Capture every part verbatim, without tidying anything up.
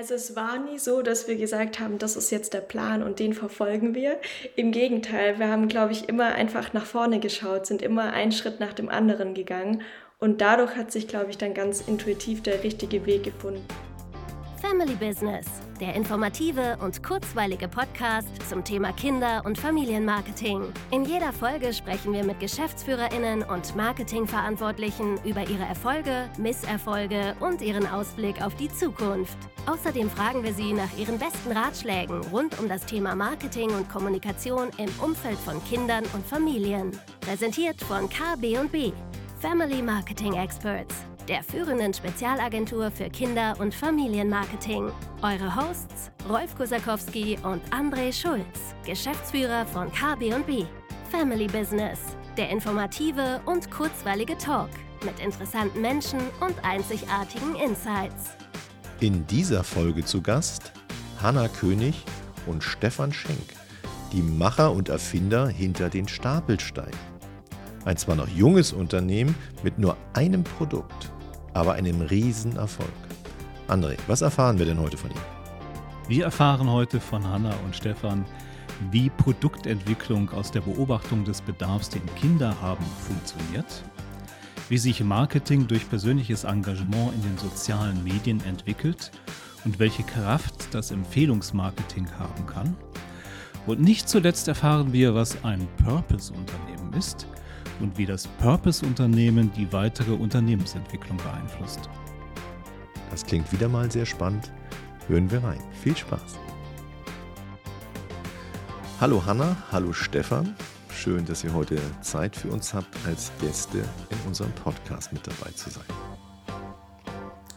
Also es war nie so, dass wir gesagt haben, das ist jetzt der Plan und den verfolgen wir. Im Gegenteil, wir haben, glaube ich, immer einfach nach vorne geschaut, sind immer einen Schritt nach dem anderen gegangen. Und dadurch hat sich, glaube ich, dann ganz intuitiv der richtige Weg gefunden. Family Business, der informative und kurzweilige Podcast zum Thema Kinder- und Familienmarketing. In jeder Folge sprechen wir mit GeschäftsführerInnen und Marketingverantwortlichen über ihre Erfolge, Misserfolge und ihren Ausblick auf die Zukunft. Außerdem fragen wir sie nach ihren besten Ratschlägen rund um das Thema Marketing und Kommunikation im Umfeld von Kindern und Familien. Präsentiert von K B und B, Family Marketing Experts, der führenden Spezialagentur für Kinder- und Familienmarketing. Eure Hosts Rolf Kosakowski und André Schulz, Geschäftsführer von K B und B. Family Business, der informative und kurzweilige Talk mit interessanten Menschen und einzigartigen Insights. In dieser Folge zu Gast Hannah König und Stephan Schenk, die Macher und Erfinder hinter den Stapelstein. Ein zwar noch junges Unternehmen mit nur einem Produkt, aber einem Riesenerfolg. André, was erfahren wir denn heute von Ihnen? Wir erfahren heute von Hannah und Stephan, wie Produktentwicklung aus der Beobachtung des Bedarfs, den Kinder haben, funktioniert, wie sich Marketing durch persönliches Engagement in den sozialen Medien entwickelt und welche Kraft das Empfehlungsmarketing haben kann. Und nicht zuletzt erfahren wir, was ein Purpose-Unternehmen ist und wie das Purpose-Unternehmen die weitere Unternehmensentwicklung beeinflusst. Das klingt wieder mal sehr spannend. Hören wir rein. Viel Spaß. Hallo Hannah, hallo Stephan. Schön, dass ihr heute Zeit für uns habt, als Gäste in unserem Podcast mit dabei zu sein.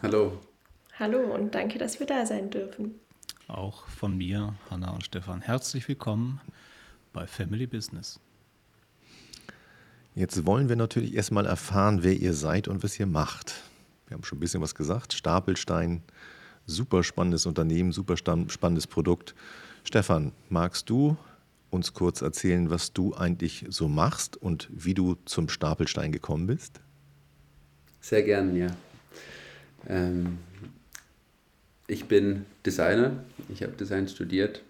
Hallo. Hallo und danke, dass wir da sein dürfen. Auch von mir, Hannah und Stephan, herzlich willkommen bei Family Business. Jetzt wollen wir natürlich erstmal erfahren, wer ihr seid und was ihr macht. Wir haben schon ein bisschen was gesagt. Stapelstein, super spannendes Unternehmen, super spannendes Produkt. Stephan, magst du uns kurz erzählen, was du eigentlich so machst und wie du zum Stapelstein gekommen bist? Sehr gern, ja. Ähm, ich bin Designer, ich habe Design studiert,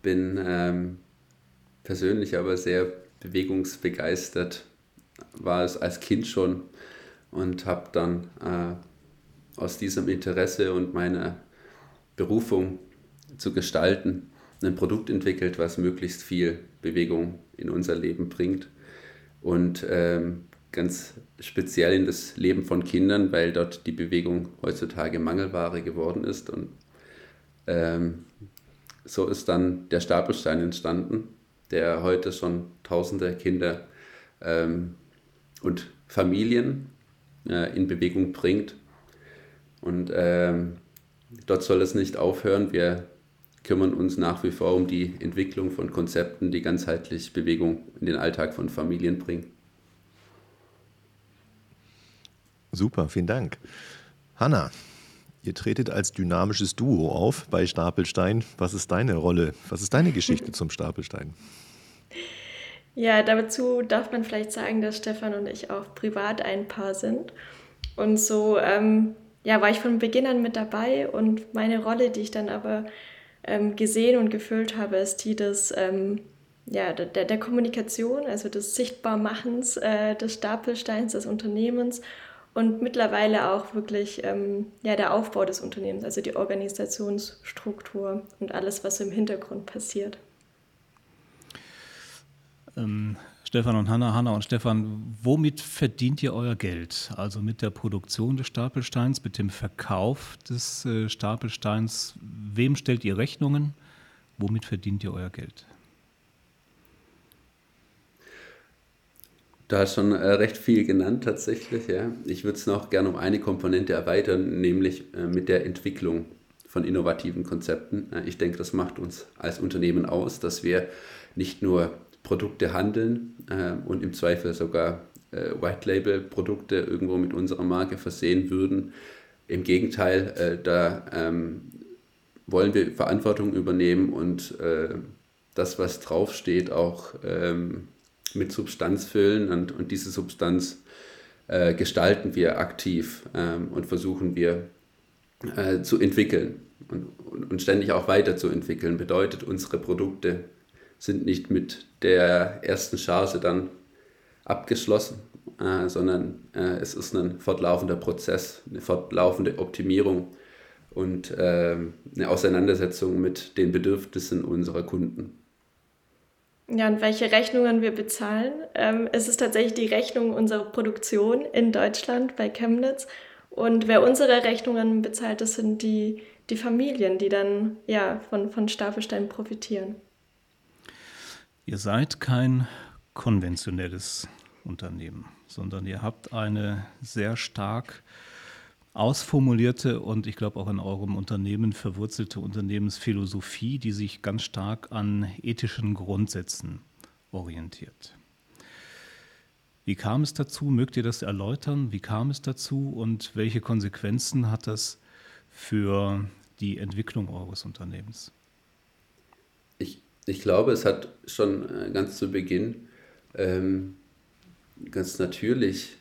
bin ähm, persönlich aber sehr bewegungsbegeistert, war es als Kind schon und habe dann äh, aus diesem Interesse und meiner Berufung zu gestalten ein Produkt entwickelt, was möglichst viel Bewegung in unser Leben bringt und ähm, ganz speziell in das Leben von Kindern, weil dort die Bewegung heutzutage Mangelware geworden ist und ähm, so ist dann der Stapelstein entstanden, der heute schon tausende Kinder ähm, und Familien äh, in Bewegung bringt. Und ähm, dort soll es nicht aufhören. Wir kümmern uns nach wie vor um die Entwicklung von Konzepten, die ganzheitlich Bewegung in den Alltag von Familien bringen. Super, vielen Dank. Hannah, ihr tretet als dynamisches Duo auf bei Stapelstein. Was ist deine Rolle? Was ist deine Geschichte zum Stapelstein? Ja, dazu darf man vielleicht sagen, dass Stephan und ich auch privat ein Paar sind. Und so ähm, ja, war ich von Beginn an mit dabei. Und meine Rolle, die ich dann aber ähm, gesehen und gefüllt habe, ist die des, ähm, ja, der, der Kommunikation, also des Sichtbarmachens äh, des Stapelsteins, des Unternehmens. Und mittlerweile auch wirklich ähm, ja, der Aufbau des Unternehmens, also die Organisationsstruktur und alles, was im Hintergrund passiert. Ähm, Stephan und Hannah, Hannah und Stephan, womit verdient ihr euer Geld? Also mit der Produktion des Stapelsteins, mit dem Verkauf des äh, Stapelsteins. Wem stellt ihr Rechnungen? Womit verdient ihr euer Geld? Du hast schon recht viel genannt tatsächlich, ja. Ich würde es noch gerne um eine Komponente erweitern, nämlich mit der Entwicklung von innovativen Konzepten. Ich denke, das macht uns als Unternehmen aus, dass wir nicht nur Produkte handeln und im Zweifel sogar White-Label-Produkte irgendwo mit unserer Marke versehen würden. Im Gegenteil, da wollen wir Verantwortung übernehmen und das, was draufsteht, auch mit Substanz füllen und, und diese Substanz äh, gestalten wir aktiv ähm, und versuchen wir äh, zu entwickeln und, und, und ständig auch weiterzuentwickeln. Bedeutet, unsere Produkte sind nicht mit der ersten Charge dann abgeschlossen, äh, sondern äh, es ist ein fortlaufender Prozess, eine fortlaufende Optimierung und äh, eine Auseinandersetzung mit den Bedürfnissen unserer Kunden. Ja, und welche Rechnungen wir bezahlen? Ähm, es ist tatsächlich die Rechnung unserer Produktion in Deutschland bei Chemnitz. Und wer unsere Rechnungen bezahlt, das sind die, die Familien, die dann ja von, von Stapelstein profitieren. Ihr seid kein konventionelles Unternehmen, sondern ihr habt eine sehr stark ausformulierte und ich glaube auch in eurem Unternehmen verwurzelte Unternehmensphilosophie, die sich ganz stark an ethischen Grundsätzen orientiert. Wie kam es dazu? Mögt ihr das erläutern? Wie kam es dazu und welche Konsequenzen hat das für die Entwicklung eures Unternehmens? Ich, ich glaube, es hat schon ganz zu Beginn ähm, ganz natürlich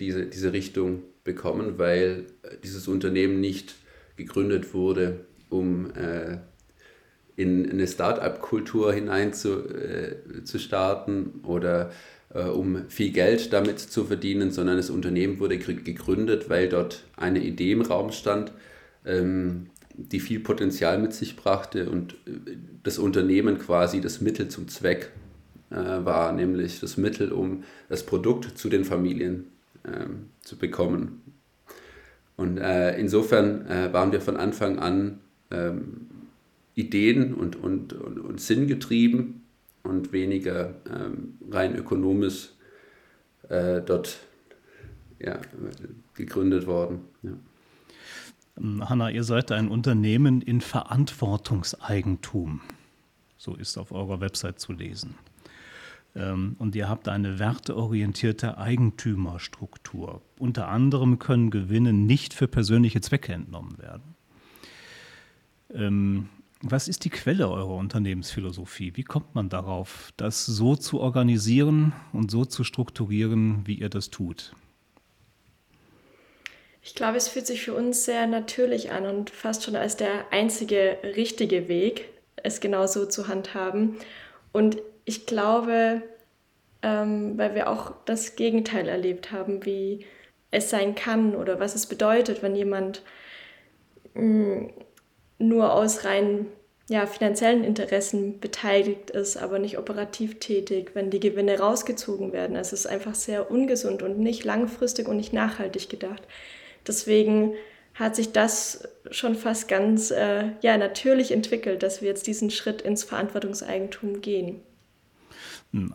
diese, diese Richtung bekommen, weil dieses Unternehmen nicht gegründet wurde, um äh, in, in eine Start-up-Kultur hinein zu, äh, zu starten oder äh, um viel Geld damit zu verdienen, sondern das Unternehmen wurde gegründet, weil dort eine Idee im Raum stand, ähm, die viel Potenzial mit sich brachte und das Unternehmen quasi das Mittel zum Zweck äh, war, nämlich das Mittel, um das Produkt zu den Familien Ähm, zu bekommen. Und äh, insofern äh, waren wir von Anfang an ähm, ideen- und, und, und, und sinngetrieben und weniger ähm, rein ökonomisch äh, dort ja, gegründet worden. Ja. Hannah, ihr seid ein Unternehmen in Verantwortungseigentum. So ist auf eurer Website zu lesen. Und ihr habt eine werteorientierte Eigentümerstruktur. Unter anderem können Gewinne nicht für persönliche Zwecke entnommen werden. Was ist die Quelle eurer Unternehmensphilosophie? Wie kommt man darauf, das so zu organisieren und so zu strukturieren, wie ihr das tut? Ich glaube, es fühlt sich für uns sehr natürlich an und fast schon als der einzige richtige Weg, es genau so zu handhaben. Und ich glaube, ähm, weil wir auch das Gegenteil erlebt haben, wie es sein kann oder was es bedeutet, wenn jemand mh, nur aus rein ja, finanziellen Interessen beteiligt ist, aber nicht operativ tätig, wenn die Gewinne rausgezogen werden. Es ist einfach sehr ungesund und nicht langfristig und nicht nachhaltig gedacht. Deswegen hat sich das schon fast ganz äh, ja, natürlich entwickelt, dass wir jetzt diesen Schritt ins Verantwortungseigentum gehen.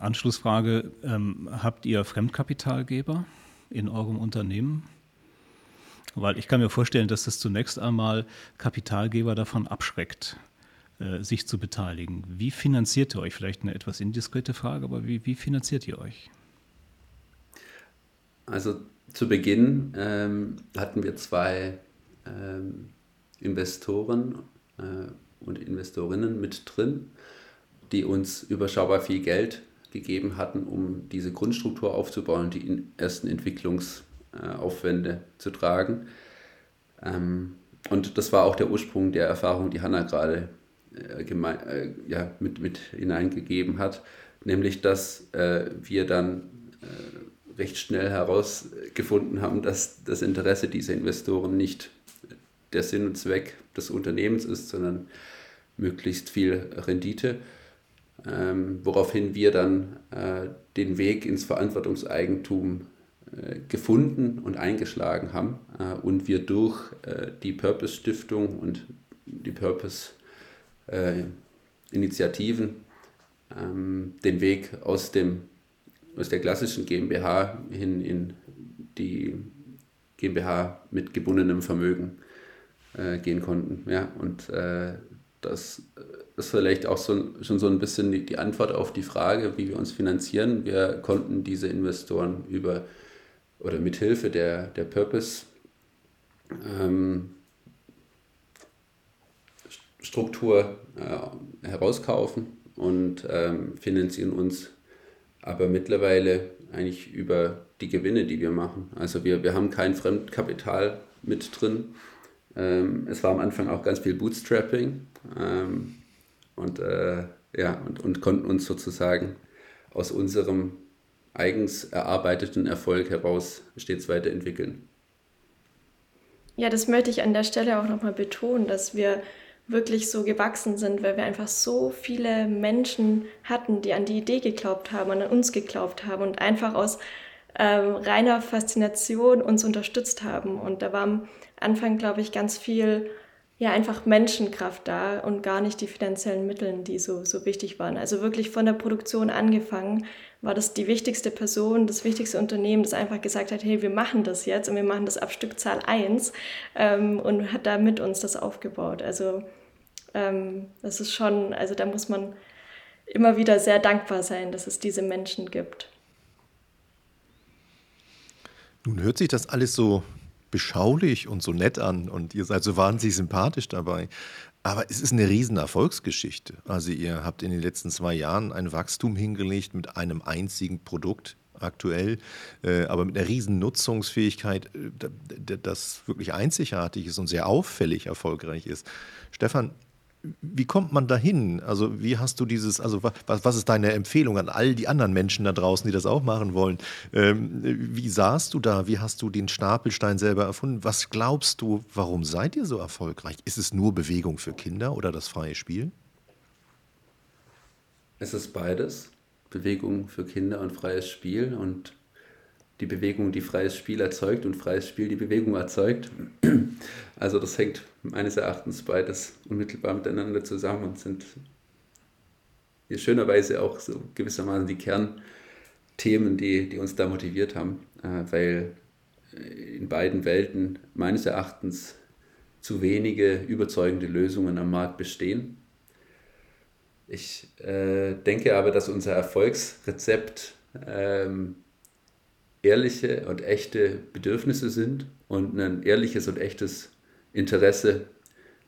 Anschlussfrage, ähm, habt ihr Fremdkapitalgeber in eurem Unternehmen? Weil ich kann mir vorstellen, dass das zunächst einmal Kapitalgeber davon abschreckt, äh, sich zu beteiligen. Wie finanziert ihr euch? Vielleicht eine etwas indiskrete Frage, aber wie, wie finanziert ihr euch? Also zu Beginn ähm, hatten wir zwei ähm, Investoren äh, und Investorinnen mit drin, die uns überschaubar viel Geld gegeben hatten, um diese Grundstruktur aufzubauen und die ersten Entwicklungsaufwände zu tragen. Und das war auch der Ursprung der Erfahrung, die Hannah gerade geme- ja, mit, mit hineingegeben hat, nämlich dass wir dann recht schnell herausgefunden haben, dass das Interesse dieser Investoren nicht der Sinn und Zweck des Unternehmens ist, sondern möglichst viel Rendite. Ähm, woraufhin wir dann äh, den Weg ins Verantwortungseigentum äh, gefunden und eingeschlagen haben äh, und wir durch äh, die Purpose-Stiftung und die Purpose-Initiativen äh, ähm, den Weg aus, dem, aus der klassischen GmbH hin in die GmbH mit gebundenem Vermögen äh, gehen konnten. Ja? Und äh, das ist vielleicht auch so, schon so ein bisschen die Antwort auf die Frage, wie wir uns finanzieren. Wir konnten diese Investoren über oder mit Hilfe der, der Purpose ähm, Struktur äh, herauskaufen und ähm, finanzieren uns aber mittlerweile eigentlich über die Gewinne, die wir machen. Also wir, wir haben kein Fremdkapital mit drin, Ähm, es war am Anfang auch ganz viel Bootstrapping ähm, und, äh, ja, und, und konnten uns sozusagen aus unserem eigens erarbeiteten Erfolg heraus stets weiterentwickeln. Ja, das möchte ich an der Stelle auch nochmal betonen, dass wir wirklich so gewachsen sind, weil wir einfach so viele Menschen hatten, die an die Idee geglaubt haben, an uns geglaubt haben und einfach aus ähm, reiner Faszination uns unterstützt haben. Und da war am Anfang, glaube ich, ganz viel, ja, einfach Menschenkraft da und gar nicht die finanziellen Mittel, die so, so wichtig waren. Also wirklich von der Produktion angefangen war das die wichtigste Person, das wichtigste Unternehmen, das einfach gesagt hat, hey, wir machen das jetzt und wir machen das ab Stückzahl eins ähm, und hat da mit uns das aufgebaut. Also das ist schon, also da muss man immer wieder sehr dankbar sein, dass es diese Menschen gibt. Nun hört sich das alles so beschaulich und so nett an und ihr seid so wahnsinnig sympathisch dabei. Aber es ist eine riesen Erfolgsgeschichte. Also ihr habt in den letzten zwei Jahren ein Wachstum hingelegt mit einem einzigen Produkt aktuell, aber mit einer riesen Nutzungsfähigkeit, das wirklich einzigartig ist und sehr auffällig erfolgreich ist. Stephan, wie kommt man dahin? Also wie hast du dieses, also was, was ist deine Empfehlung an all die anderen Menschen da draußen, die das auch machen wollen? Ähm, wie saßt du da? Wie hast du den Stapelstein selber erfunden? Was glaubst du, warum seid ihr so erfolgreich? Ist es nur Bewegung für Kinder oder das freie Spiel? Es ist beides. Bewegung für Kinder und freies Spiel und die Bewegung, die freies Spiel erzeugt und freies Spiel die Bewegung erzeugt. Also das hängt meines Erachtens beides unmittelbar miteinander zusammen und sind schönerweise auch so gewissermaßen die Kernthemen, die, die uns da motiviert haben, weil in beiden Welten meines Erachtens zu wenige überzeugende Lösungen am Markt bestehen. Ich äh, denke aber, dass unser Erfolgsrezept ähm, ehrliche und echte Bedürfnisse sind und ein ehrliches und echtes Interesse,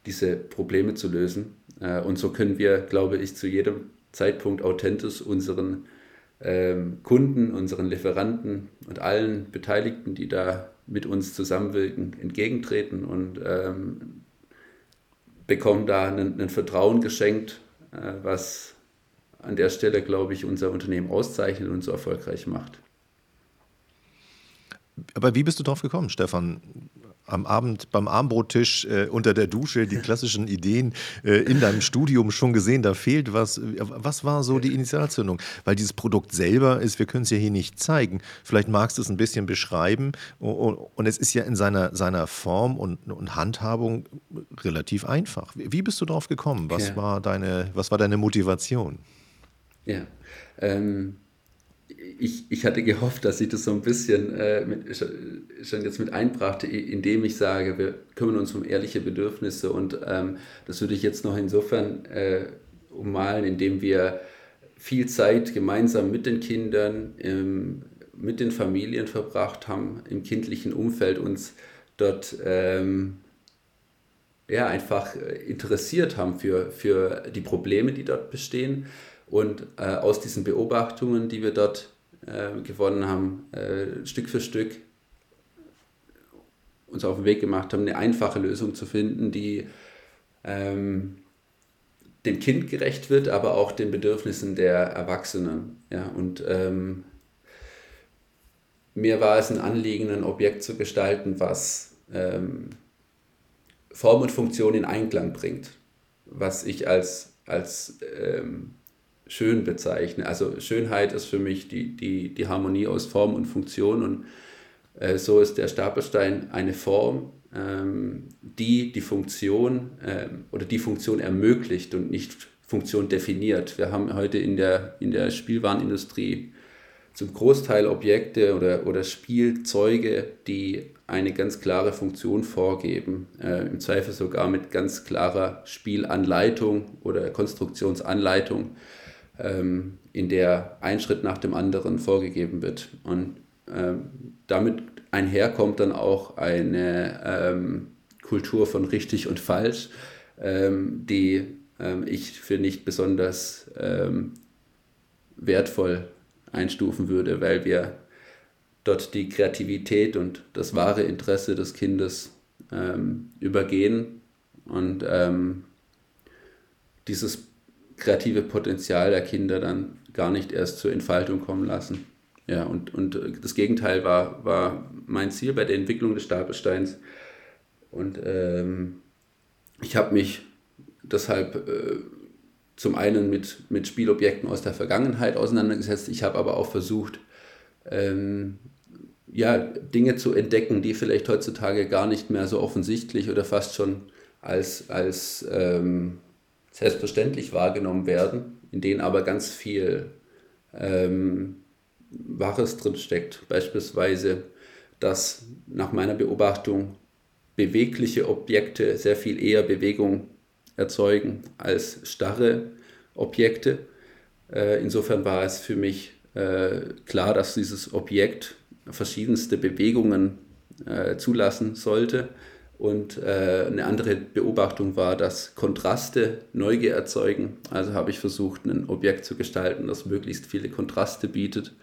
diese Probleme zu lösen. Und so können wir, glaube ich, zu jedem Zeitpunkt authentisch unseren Kunden, unseren Lieferanten und allen Beteiligten, die da mit uns zusammenwirken, entgegentreten und bekommen da ein Vertrauen geschenkt, was an der Stelle, glaube ich, unser Unternehmen auszeichnet und so erfolgreich macht. Aber wie bist du drauf gekommen, Stephan? Am Abend beim Armbrottisch, äh, unter der Dusche, die klassischen Ideen äh, in deinem Studium schon gesehen, da fehlt was. Was war so die Initialzündung? Weil dieses Produkt selber ist, wir können es ja hier nicht zeigen. Vielleicht magst du es ein bisschen beschreiben. Und, und es ist ja in seiner, seiner Form und, und Handhabung relativ einfach. Wie bist du drauf gekommen? Was, ja. war, deine, was war deine Motivation? Ja, ähm... Ich, ich hatte gehofft, dass ich das so ein bisschen äh, mit, schon jetzt mit einbrachte, indem ich sage, wir kümmern uns um ehrliche Bedürfnisse und ähm, das würde ich jetzt noch insofern äh, ummalen, indem wir viel Zeit gemeinsam mit den Kindern, ähm, mit den Familien verbracht haben, im kindlichen Umfeld uns dort ähm, ja, einfach interessiert haben für, für die Probleme, die dort bestehen. Und äh, aus diesen Beobachtungen, die wir dort äh, gewonnen haben, äh, Stück für Stück uns auf den Weg gemacht haben, eine einfache Lösung zu finden, die ähm, dem Kind gerecht wird, aber auch den Bedürfnissen der Erwachsenen. Ja? Und ähm, mir war es ein Anliegen, ein Objekt zu gestalten, was ähm, Form und Funktion in Einklang bringt, was ich als, als ähm, schön bezeichne. Also Schönheit ist für mich die, die, die Harmonie aus Form und Funktion und äh, so ist der Stapelstein eine Form, ähm, die die Funktion ähm, oder die Funktion ermöglicht und nicht Funktion definiert. Wir haben heute in der, in der Spielwarenindustrie zum Großteil Objekte oder, oder Spielzeuge, die eine ganz klare Funktion vorgeben, äh, im Zweifel sogar mit ganz klarer Spielanleitung oder Konstruktionsanleitung, in der ein Schritt nach dem anderen vorgegeben wird. Und ähm, damit einherkommt dann auch eine ähm, Kultur von richtig und falsch, ähm, die ähm, ich für nicht besonders ähm, wertvoll einstufen würde, weil wir dort die Kreativität und das wahre Interesse des Kindes ähm, übergehen und ähm, dieses kreative Potenzial der Kinder dann gar nicht erst zur Entfaltung kommen lassen. Ja, und, und das Gegenteil war, war mein Ziel bei der Entwicklung des Stapelsteins. Und ähm, ich habe mich deshalb äh, zum einen mit, mit Spielobjekten aus der Vergangenheit auseinandergesetzt. Ich habe aber auch versucht, ähm, ja, Dinge zu entdecken, die vielleicht heutzutage gar nicht mehr so offensichtlich oder fast schon als, als ähm, selbstverständlich wahrgenommen werden, in denen aber ganz viel ähm, Wahres drinsteckt. Beispielsweise, dass nach meiner Beobachtung bewegliche Objekte sehr viel eher Bewegung erzeugen als starre Objekte. Äh, insofern war es für mich äh, klar, dass dieses Objekt verschiedenste Bewegungen äh, zulassen sollte. Und äh, eine andere Beobachtung war, dass Kontraste Neugier erzeugen. Also habe ich versucht, ein Objekt zu gestalten, das möglichst viele Kontraste bietet.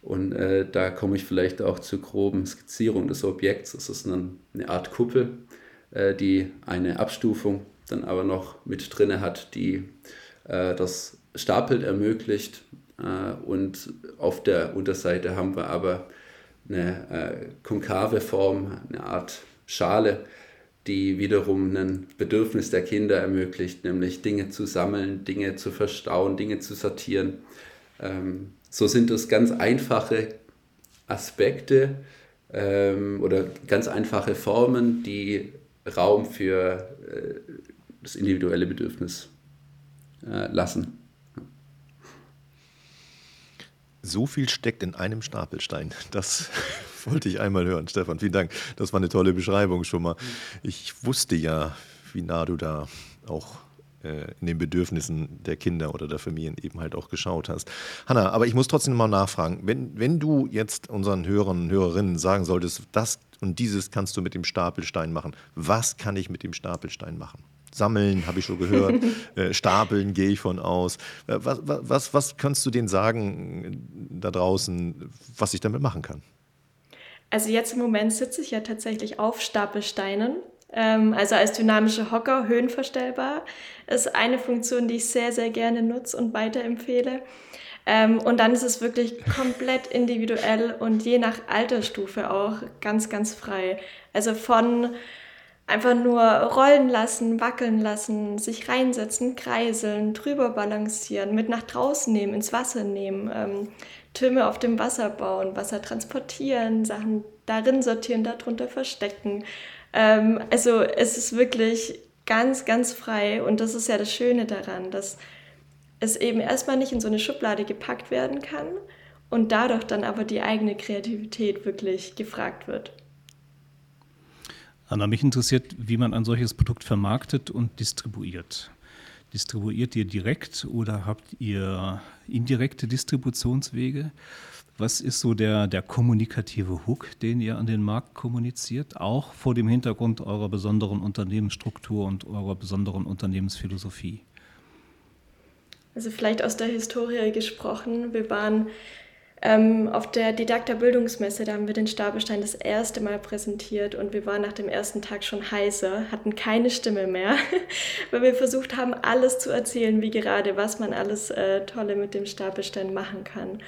Und äh, da komme ich vielleicht auch zur groben Skizzierung des Objekts. Es ist eine, eine Art Kuppel, äh, die eine Abstufung dann aber noch mit drin hat, die äh, das Stapeln ermöglicht. Äh, und auf der Unterseite haben wir aber eine äh, konkave Form, eine Art Schale, die wiederum ein Bedürfnis der Kinder ermöglicht, nämlich Dinge zu sammeln, Dinge zu verstauen, Dinge zu sortieren. Ähm, so sind das ganz einfache Aspekte ähm, oder ganz einfache Formen, die Raum für äh, das individuelle Bedürfnis äh, lassen. So viel steckt in einem Stapelstein. Das wollte ich einmal hören, Stephan. Vielen Dank. Das war eine tolle Beschreibung schon mal. Ich wusste ja, wie nah du da auch äh, in den Bedürfnissen der Kinder oder der Familien eben halt auch geschaut hast. Hannah, aber ich muss trotzdem mal nachfragen. Wenn, wenn du jetzt unseren Hörern und Hörerinnen sagen solltest, das und dieses kannst du mit dem Stapelstein machen, was kann ich mit dem Stapelstein machen? Sammeln, habe ich schon gehört, äh, stapeln gehe ich von aus. Was, was, was kannst du denen sagen da draußen, was ich damit machen kann? Also jetzt im Moment sitze ich ja tatsächlich auf Stapelsteinen, ähm, also als dynamische Hocker, höhenverstellbar. Ist eine Funktion, die ich sehr, sehr gerne nutze und weiterempfehle. Ähm, und dann ist es wirklich komplett individuell und je nach Altersstufe auch ganz, ganz frei. Also von einfach nur rollen lassen, wackeln lassen, sich reinsetzen, kreiseln, drüber balancieren, mit nach draußen nehmen, ins Wasser nehmen, ähm, Türme auf dem Wasser bauen, Wasser transportieren, Sachen darin sortieren, darunter verstecken. Ähm, also es ist wirklich ganz, ganz frei und das ist ja das Schöne daran, dass es eben erstmal nicht in so eine Schublade gepackt werden kann und dadurch dann aber die eigene Kreativität wirklich gefragt wird. Hannah, mich interessiert, wie man ein solches Produkt vermarktet und distribuiert. Distribuiert ihr direkt oder habt ihr indirekte Distributionswege? Was ist so der, der kommunikative Hook, den ihr an den Markt kommuniziert, auch vor dem Hintergrund eurer besonderen Unternehmensstruktur und eurer besonderen Unternehmensphilosophie? Also vielleicht aus der Historie gesprochen, wir waren Ähm, auf der Didakta Bildungsmesse, da haben wir den Stapelstein das erste Mal präsentiert und wir waren nach dem ersten Tag schon heiser, hatten keine Stimme mehr, weil wir versucht haben, alles zu erzählen, wie gerade, was man alles äh, Tolle mit dem Stapelstein machen kann.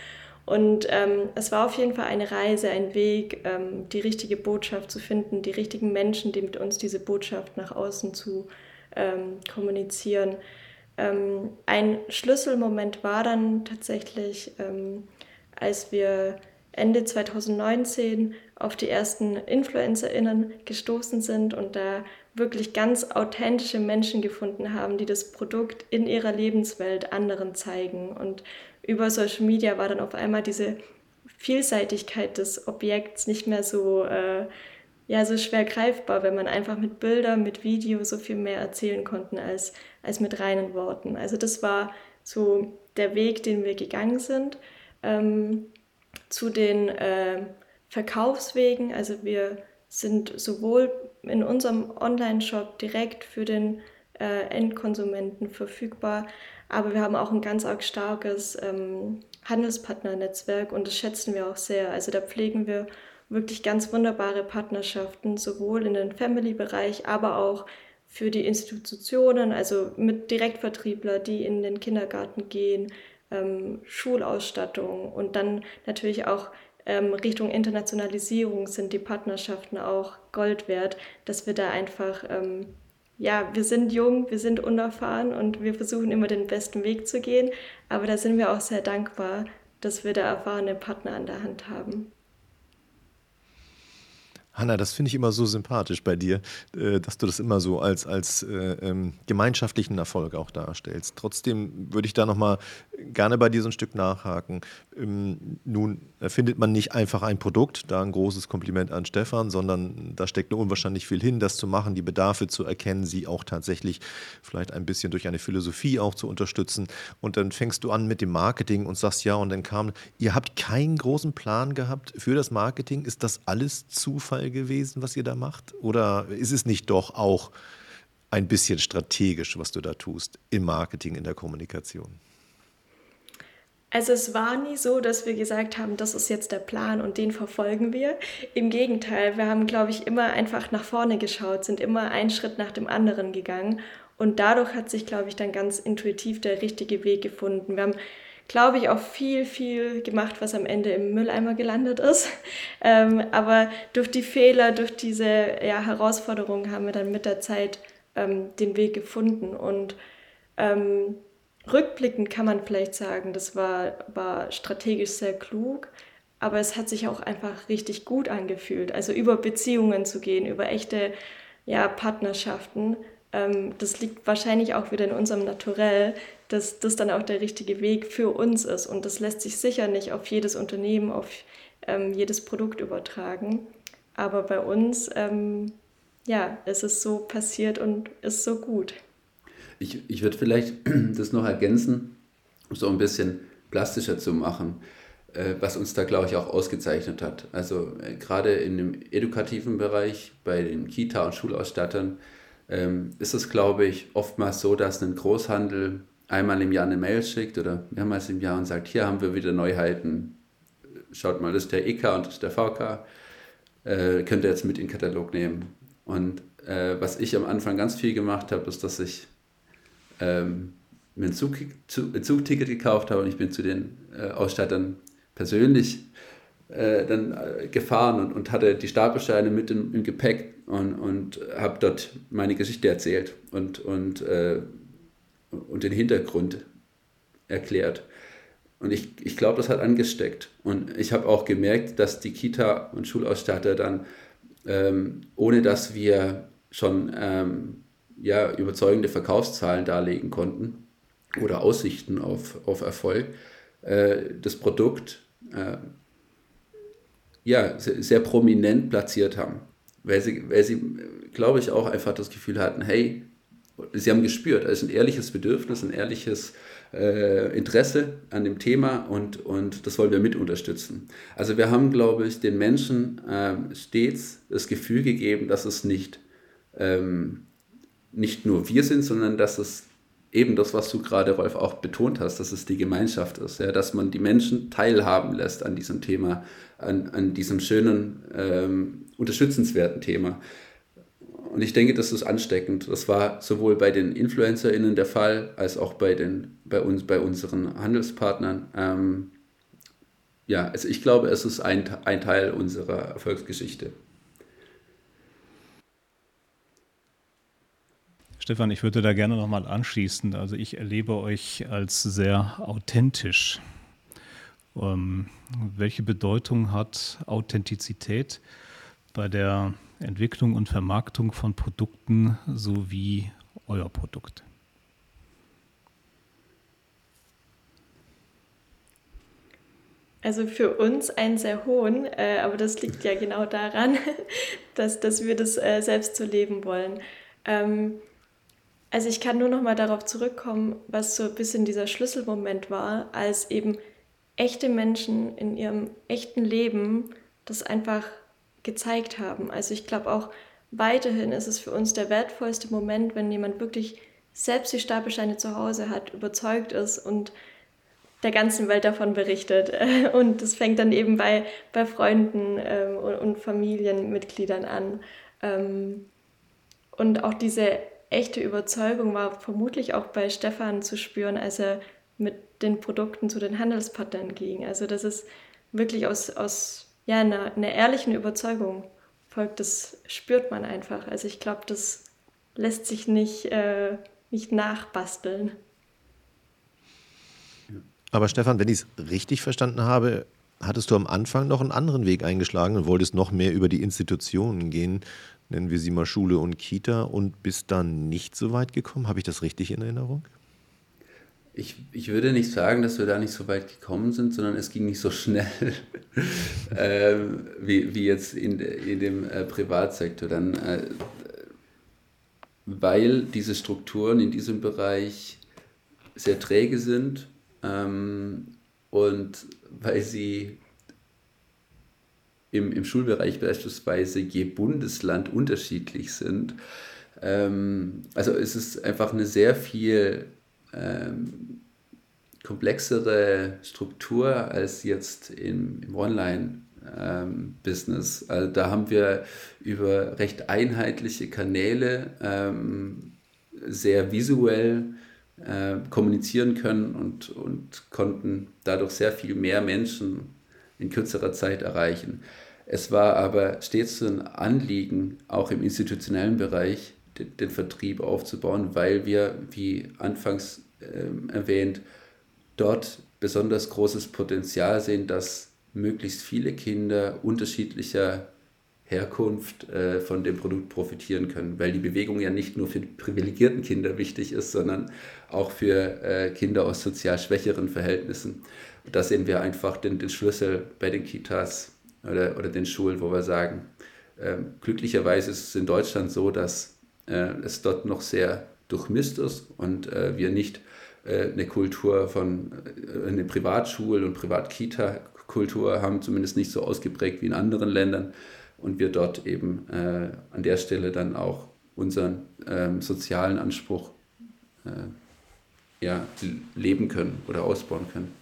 Und ähm, es war auf jeden Fall eine Reise, ein Weg, ähm, die richtige Botschaft zu finden, die richtigen Menschen, die mit uns diese Botschaft nach außen zu ähm, kommunizieren. Ähm, ein Schlüsselmoment war dann tatsächlich, ähm, als wir Ende zweitausendneunzehn auf die ersten InfluencerInnen gestoßen sind und da wirklich ganz authentische Menschen gefunden haben, die das Produkt in ihrer Lebenswelt anderen zeigen. Und über Social Media war dann auf einmal diese Vielseitigkeit des Objekts nicht mehr so, äh, ja, so schwer greifbar, wenn man einfach mit Bildern, mit Video so viel mehr erzählen konnten als, als mit reinen Worten. Also das war so der Weg, den wir gegangen sind. Ähm, zu den äh, Verkaufswegen, also wir sind sowohl in unserem Online-Shop direkt für den äh, Endkonsumenten verfügbar, aber wir haben auch ein ganz arg starkes ähm, Handelspartnernetzwerk und das schätzen wir auch sehr. Also da pflegen wir wirklich ganz wunderbare Partnerschaften, sowohl in den Family-Bereich, aber auch für die Institutionen, also mit Direktvertriebler, die in den Kindergarten gehen, ähm, Schulausstattung und dann natürlich auch ähm, Richtung Internationalisierung sind die Partnerschaften auch Gold wert, dass wir da einfach, ähm, ja, wir sind jung, wir sind unerfahren und wir versuchen immer den besten Weg zu gehen, aber da sind wir auch sehr dankbar, dass wir da erfahrene Partner an der Hand haben. Hannah, das finde ich immer so sympathisch bei dir, dass du das immer so als, als gemeinschaftlichen Erfolg auch darstellst. Trotzdem würde ich da nochmal gerne bei dir so ein Stück nachhaken. Nun findet man nicht einfach ein Produkt, da ein großes Kompliment an Stephan, sondern da steckt nur unwahrscheinlich viel hin, das zu machen, die Bedarfe zu erkennen, sie auch tatsächlich vielleicht ein bisschen durch eine Philosophie auch zu unterstützen. Und dann fängst du an mit dem Marketing und sagst ja, und dann kam, ihr habt keinen großen Plan gehabt für das Marketing, ist das alles Zufall gewesen, was ihr da macht? Oder ist es nicht doch auch ein bisschen strategisch, was du da tust im Marketing, in der Kommunikation? Also es war nie so, dass wir gesagt haben, das ist jetzt der Plan und den verfolgen wir. Im Gegenteil, wir haben, glaube ich, immer einfach nach vorne geschaut, sind immer einen Schritt nach dem anderen gegangen und dadurch hat sich, glaube ich, dann ganz intuitiv der richtige Weg gefunden. Wir haben glaube ich, auch viel, viel gemacht, was am Ende im Mülleimer gelandet ist. Ähm, aber durch die Fehler, durch diese ja, Herausforderungen haben wir dann mit der Zeit ähm, den Weg gefunden. Und ähm, rückblickend kann man vielleicht sagen, das war, war strategisch sehr klug, aber es hat sich auch einfach richtig gut angefühlt. Also über Beziehungen zu gehen, über echte ja, Partnerschaften, ähm, das liegt wahrscheinlich auch wieder in unserem Naturell, dass das dann auch der richtige Weg für uns ist. Und das lässt sich sicher nicht auf jedes Unternehmen, auf ähm, jedes Produkt übertragen. Aber bei uns, ähm, ja, es ist so passiert und ist so gut. Ich, ich würde vielleicht das noch ergänzen, um so ein bisschen plastischer zu machen, äh, was uns da, glaube ich, auch ausgezeichnet hat. Also äh, gerade in dem edukativen Bereich, bei den Kita- und Schulausstattern, ähm, ist es, glaube ich, oftmals so, dass ein Großhandel einmal im Jahr eine Mail schickt oder mehrmals im Jahr und sagt, hier haben wir wieder Neuheiten. Schaut mal, das ist der E K und das ist der V K. Äh, könnt ihr jetzt mit in den Katalog nehmen. Und äh, was ich am Anfang ganz viel gemacht habe, ist, dass ich ähm, mir ein Zug, Zugticket gekauft habe und ich bin zu den äh, Ausstattern persönlich äh, dann äh, gefahren und, und hatte die Stapelsteine mit im, im Gepäck und, und habe dort meine Geschichte erzählt und, und äh, und den Hintergrund erklärt. Und ich, ich glaube, das hat angesteckt. Und ich habe auch gemerkt, dass die Kita- und Schulausstatter dann, ähm, ohne dass wir schon ähm, ja, überzeugende Verkaufszahlen darlegen konnten oder Aussichten auf, auf Erfolg, äh, das Produkt äh, ja, sehr, sehr prominent platziert haben. Weil sie, weil sie glaube ich, auch einfach das Gefühl hatten, hey, sie haben gespürt, es ist ein ehrliches Bedürfnis, ein ehrliches äh, Interesse an dem Thema und, und das wollen wir mit unterstützen. Also wir haben, glaube ich, den Menschen ähm, stets das Gefühl gegeben, dass es nicht, ähm, nicht nur wir sind, sondern dass es eben das, was du gerade, Rolf, auch betont hast, dass es die Gemeinschaft ist, ja, dass man die Menschen teilhaben lässt an diesem Thema, an, an diesem schönen, ähm, unterstützenswerten Thema. Und ich denke, das ist ansteckend. Das war sowohl bei den InfluencerInnen der Fall, als auch bei, den, bei, uns, bei unseren Handelspartnern. Ähm, ja, also ich glaube, es ist ein, ein Teil unserer Erfolgsgeschichte. Stephan, ich würde da gerne nochmal anschließen. Also ich erlebe euch als sehr authentisch. Ähm, welche Bedeutung hat Authentizität bei der Entwicklung und Vermarktung von Produkten sowie euer Produkt? Also für uns einen sehr hohen, äh, aber das liegt ja genau daran, dass, dass wir das äh, selbst so leben wollen. Ähm, also ich kann nur noch mal darauf zurückkommen, was so ein bisschen dieser Schlüsselmoment war, als eben echte Menschen in ihrem echten Leben das einfach gezeigt haben. Also ich glaube auch weiterhin ist es für uns der wertvollste Moment, wenn jemand wirklich selbst die Stapelsteine zu Hause hat, überzeugt ist und der ganzen Welt davon berichtet. Und das fängt dann eben bei, bei Freunden ähm, und Familienmitgliedern an. Ähm, und auch diese echte Überzeugung war vermutlich auch bei Stephan zu spüren, als er mit den Produkten zu den Handelspartnern ging. Also das ist wirklich aus, aus ja, einer, einer ehrlichen Überzeugung folgt, das spürt man einfach. Also ich glaube, das lässt sich nicht, äh, nicht nachbasteln. Aber Stephan, wenn ich es richtig verstanden habe, hattest du am Anfang noch einen anderen Weg eingeschlagen und wolltest noch mehr über die Institutionen gehen, nennen wir sie mal Schule und Kita, und bist dann nicht so weit gekommen. Habe ich das richtig in Erinnerung? Ich, ich würde nicht sagen, dass wir da nicht so weit gekommen sind, sondern es ging nicht so schnell ähm, wie, wie jetzt in, in dem äh, Privatsektor. Dann, äh, weil diese Strukturen in diesem Bereich sehr träge sind, ähm, und weil sie im, im Schulbereich beispielsweise je Bundesland unterschiedlich sind. Ähm, also es ist einfach eine sehr viel ähm, komplexere Struktur als jetzt im, im Online-Business. Ähm, also da haben wir über recht einheitliche Kanäle ähm, sehr visuell Äh, kommunizieren können und, und konnten dadurch sehr viel mehr Menschen in kürzerer Zeit erreichen. Es war aber stets so ein Anliegen, auch im institutionellen Bereich den, den Vertrieb aufzubauen, weil wir, wie anfangs äh, erwähnt, dort besonders großes Potenzial sehen, dass möglichst viele Kinder unterschiedlicher Herkunft äh, von dem Produkt profitieren können, weil die Bewegung ja nicht nur für die privilegierten Kinder wichtig ist, sondern auch für äh, Kinder aus sozial schwächeren Verhältnissen. Und da sehen wir einfach den, den Schlüssel bei den Kitas oder, oder den Schulen, wo wir sagen, äh, glücklicherweise ist es in Deutschland so, dass äh, es dort noch sehr durchmischt ist und äh, wir nicht äh, eine Kultur von äh, eine Privatschul- und Privatkita-Kultur haben, zumindest nicht so ausgeprägt wie in anderen Ländern. Und wir dort eben äh, an der Stelle dann auch unseren ähm, sozialen Anspruch äh, ja, leben können oder ausbauen können.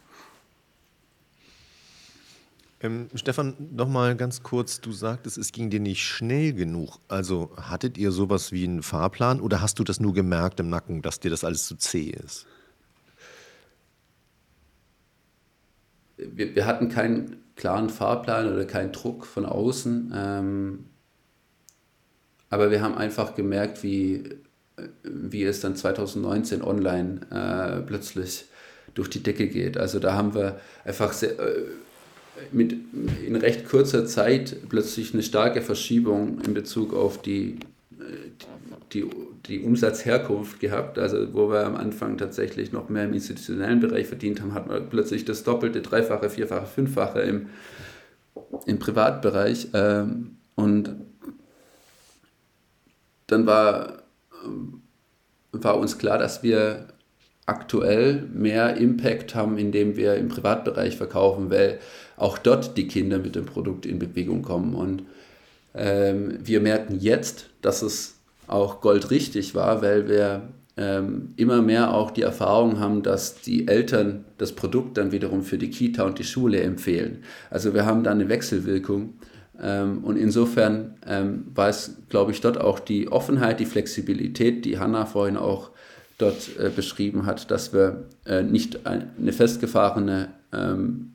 Ähm, Stephan, nochmal ganz kurz, du sagtest, es ging dir nicht schnell genug. Also hattet ihr sowas wie einen Fahrplan oder hast du das nur gemerkt im Nacken, dass dir das alles zu zäh ist? Wir, wir hatten keinen klaren Fahrplan oder keinen Druck von außen. Ähm, aber wir haben einfach gemerkt, wie, wie es dann zwanzig neunzehn online äh, plötzlich durch die Decke geht. Also da haben wir einfach sehr, äh, mit, in recht kurzer Zeit plötzlich eine starke Verschiebung in Bezug auf die, die, die Umsatzherkunft gehabt. Also wo wir am Anfang tatsächlich noch mehr im institutionellen Bereich verdient haben, hat man plötzlich das Doppelte, Dreifache, Vierfache, Fünffache im, im Privatbereich. Und dann war, war uns klar, dass wir aktuell mehr Impact haben, indem wir im Privatbereich verkaufen, weil auch dort die Kinder mit dem Produkt in Bewegung kommen. Und Ähm, wir merken jetzt, dass es auch goldrichtig war, weil wir ähm, immer mehr auch die Erfahrung haben, dass die Eltern das Produkt dann wiederum für die Kita und die Schule empfehlen. Also wir haben da eine Wechselwirkung ähm, und insofern ähm, war es, glaube ich, dort auch die Offenheit, die Flexibilität, die Hannah vorhin auch dort äh, beschrieben hat, dass wir äh, nicht eine festgefahrene ähm,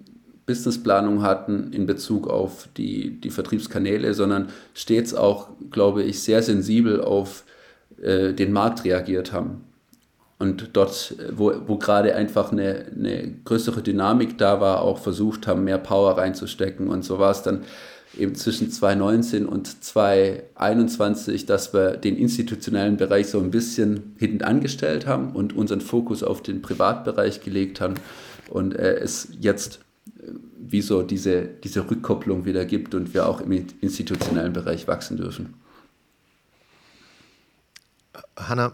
Businessplanung hatten in Bezug auf die, die Vertriebskanäle, sondern stets auch, glaube ich, sehr sensibel auf äh, den Markt reagiert haben. Und dort, wo, wo gerade einfach eine, eine größere Dynamik da war, auch versucht haben, mehr Power reinzustecken. Und so war es dann eben zwischen zwanzig neunzehn und zwanzig einundzwanzig, dass wir den institutionellen Bereich so ein bisschen hinten angestellt haben und unseren Fokus auf den Privatbereich gelegt haben. Und äh, es jetzt wie so diese, diese Rückkopplung wieder gibt und wir auch im institutionellen Bereich wachsen dürfen. Hannah,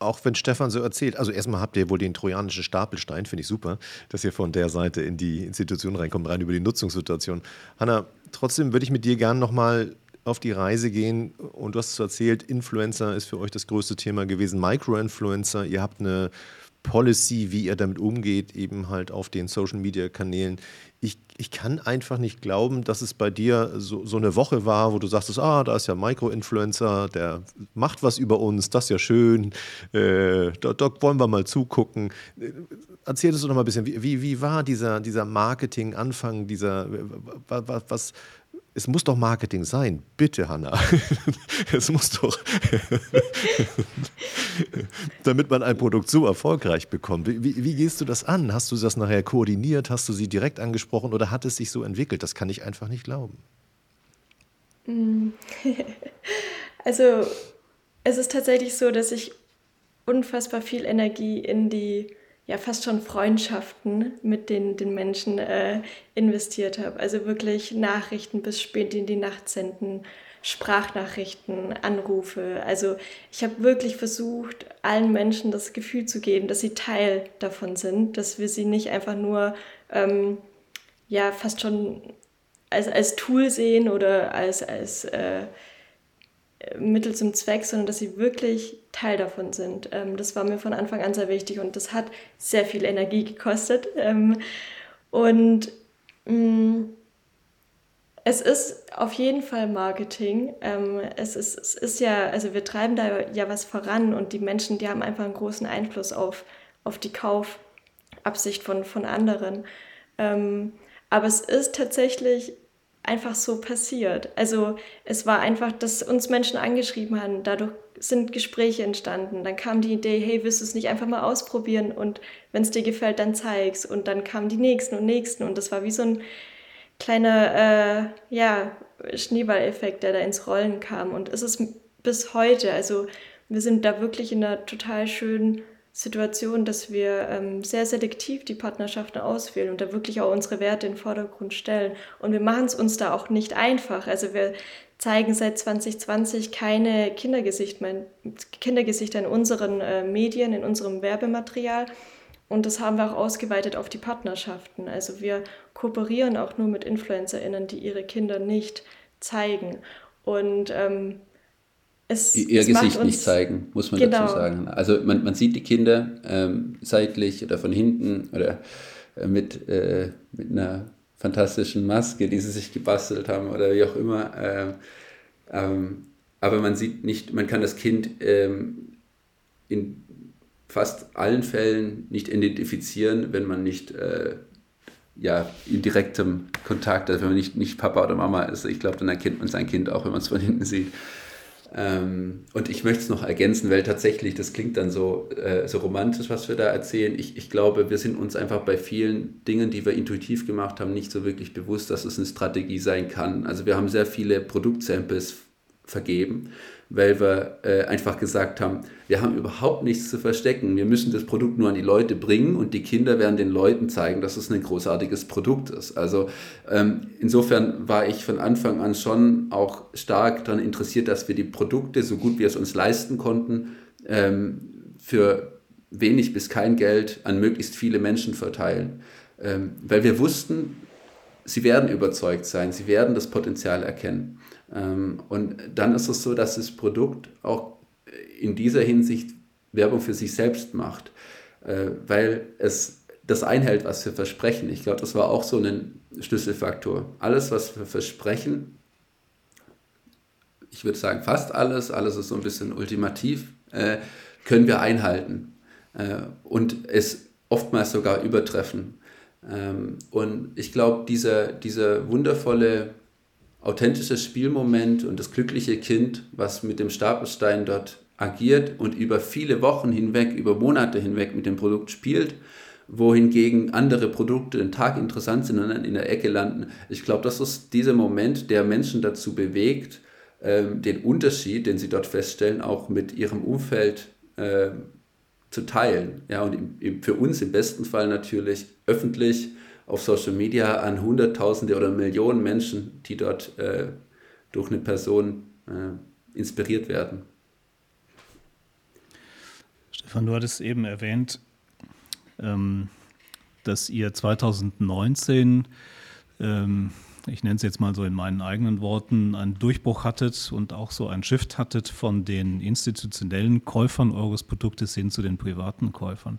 auch wenn Stephan so erzählt, also erstmal habt ihr wohl den trojanischen Stapelstein, finde ich super, dass ihr von der Seite in die Institution reinkommt, rein über die Nutzungssituation. Hannah, trotzdem würde ich mit dir gerne nochmal auf die Reise gehen und du hast es erzählt, Influencer ist für euch das größte Thema gewesen, Micro-Influencer, ihr habt eine Policy, wie ihr damit umgeht, eben halt auf den Social-Media-Kanälen. Ich, ich kann einfach nicht glauben, dass es bei dir so, so eine Woche war, wo du sagst, ah, da ist ja Micro-Influencer, der macht was über uns, das ist ja schön, äh, da, da wollen wir mal zugucken. Erzähl uns doch noch mal ein bisschen, wie, wie, wie war dieser, dieser Marketing-Anfang, dieser, was, was es muss doch Marketing sein, bitte, Hannah. Es muss doch, damit man ein Produkt so erfolgreich bekommt. Wie, wie gehst du das an? Hast du das nachher koordiniert? Hast du sie direkt angesprochen oder hat es sich so entwickelt? Das kann ich einfach nicht glauben. Also es ist tatsächlich so, dass ich unfassbar viel Energie in die ja fast schon Freundschaften mit den, den Menschen äh, investiert habe. Also wirklich Nachrichten bis spät in die Nacht senden, Sprachnachrichten, Anrufe. Also ich habe wirklich versucht, allen Menschen das Gefühl zu geben, dass sie Teil davon sind, dass wir sie nicht einfach nur ähm, ja fast schon als, als Tool sehen oder als, als äh, Mittel zum Zweck, sondern dass sie wirklich Teil davon sind. Das war mir von Anfang an sehr wichtig und das hat sehr viel Energie gekostet. Und es ist auf jeden Fall Marketing. Es ist, es ist ja, also wir treiben da ja was voran und die Menschen, die haben einfach einen großen Einfluss auf, auf die Kaufabsicht von, von anderen. Aber es ist tatsächlich einfach so passiert. Also es war einfach, dass uns Menschen angeschrieben haben, dadurch sind Gespräche entstanden, dann kam die Idee, hey, willst du es nicht einfach mal ausprobieren und wenn es dir gefällt, dann zeig's und dann kamen die nächsten und nächsten und das war wie so ein kleiner äh, ja, Schneeballeffekt, der da ins Rollen kam und es ist bis heute, also wir sind da wirklich in einer total schönen Situation, dass wir ähm, sehr selektiv die Partnerschaften auswählen und da wirklich auch unsere Werte in den Vordergrund stellen. Und wir machen es uns da auch nicht einfach. Also wir zeigen seit zwanzig zwanzig keine Kindergesicht, mein, Kindergesichter in unseren äh, Medien, in unserem Werbematerial. Und das haben wir auch ausgeweitet auf die Partnerschaften. Also wir kooperieren auch nur mit InfluencerInnen, die ihre Kinder nicht zeigen. Und ähm, Es, ihr es Gesicht nicht zeigen, muss man genau. dazu sagen. Also man, man sieht die Kinder ähm, seitlich oder von hinten oder mit, äh, mit einer fantastischen Maske, die sie sich gebastelt haben oder wie auch immer. Ähm, ähm, aber man sieht nicht, man kann das Kind ähm, in fast allen Fällen nicht identifizieren, wenn man nicht äh, ja, in direktem Kontakt, also wenn man nicht, nicht Papa oder Mama ist. Ich glaube, dann erkennt man sein Kind auch, wenn man es von hinten sieht. Ähm, und ich möchte es noch ergänzen, weil tatsächlich, das klingt dann so, äh, so romantisch, was wir da erzählen. Ich, ich glaube, wir sind uns einfach bei vielen Dingen, die wir intuitiv gemacht haben, nicht so wirklich bewusst, dass es eine Strategie sein kann. Also wir haben sehr viele Produktsamples vergeben, weil wir äh, einfach gesagt haben, wir haben überhaupt nichts zu verstecken. Wir müssen das Produkt nur an die Leute bringen und die Kinder werden den Leuten zeigen, dass es ein großartiges Produkt ist. Also ähm, insofern war ich von Anfang an schon auch stark daran interessiert, dass wir die Produkte, so gut wir es uns leisten konnten, ähm, für wenig bis kein Geld an möglichst viele Menschen verteilen. Ähm, weil wir wussten, sie werden überzeugt sein, sie werden das Potenzial erkennen. Und dann ist es so, dass das Produkt auch in dieser Hinsicht Werbung für sich selbst macht, weil es das einhält, was wir versprechen. Ich glaube, das war auch so ein Schlüsselfaktor. Alles, was wir versprechen, ich würde sagen fast alles, alles ist so ein bisschen ultimativ, können wir einhalten und es oftmals sogar übertreffen. Und ich glaube, dieser, dieser wundervolle authentisches Spielmoment und das glückliche Kind, was mit dem Stapelstein dort agiert und über viele Wochen hinweg, über Monate hinweg mit dem Produkt spielt, wohingegen andere Produkte den Tag interessant sind und dann in der Ecke landen. Ich glaube, das ist dieser Moment, der Menschen dazu bewegt, ähm, den Unterschied, den sie dort feststellen, auch mit ihrem Umfeld äh, zu teilen. Ja, und im, im, für uns im besten Fall natürlich öffentlich auf Social Media an Hunderttausende oder Millionen Menschen, die dort äh, durch eine Person äh, inspiriert werden. Stephan, du hattest eben erwähnt, ähm, dass ihr zwanzig neunzehn ähm, ich nenne es jetzt mal so in meinen eigenen Worten, einen Durchbruch hattet und auch so ein Shift hattet von den institutionellen Käufern eures Produktes hin zu den privaten Käufern.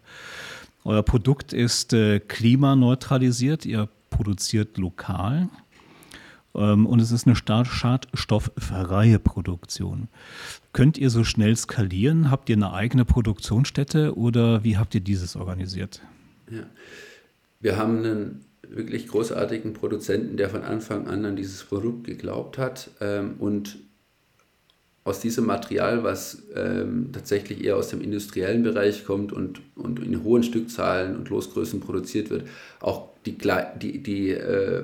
Euer Produkt ist äh, klimaneutralisiert, ihr produziert lokal ähm, und es ist eine schadstofffreie Produktion. Könnt ihr so schnell skalieren? Habt ihr eine eigene Produktionsstätte oder wie habt ihr dieses organisiert? Ja. Wir haben einen wirklich großartigen Produzenten, der von Anfang an an dieses Produkt geglaubt hat ähm, und aus diesem Material, was ähm, tatsächlich eher aus dem industriellen Bereich kommt und, und in hohen Stückzahlen und Losgrößen produziert wird, auch die, die, die äh,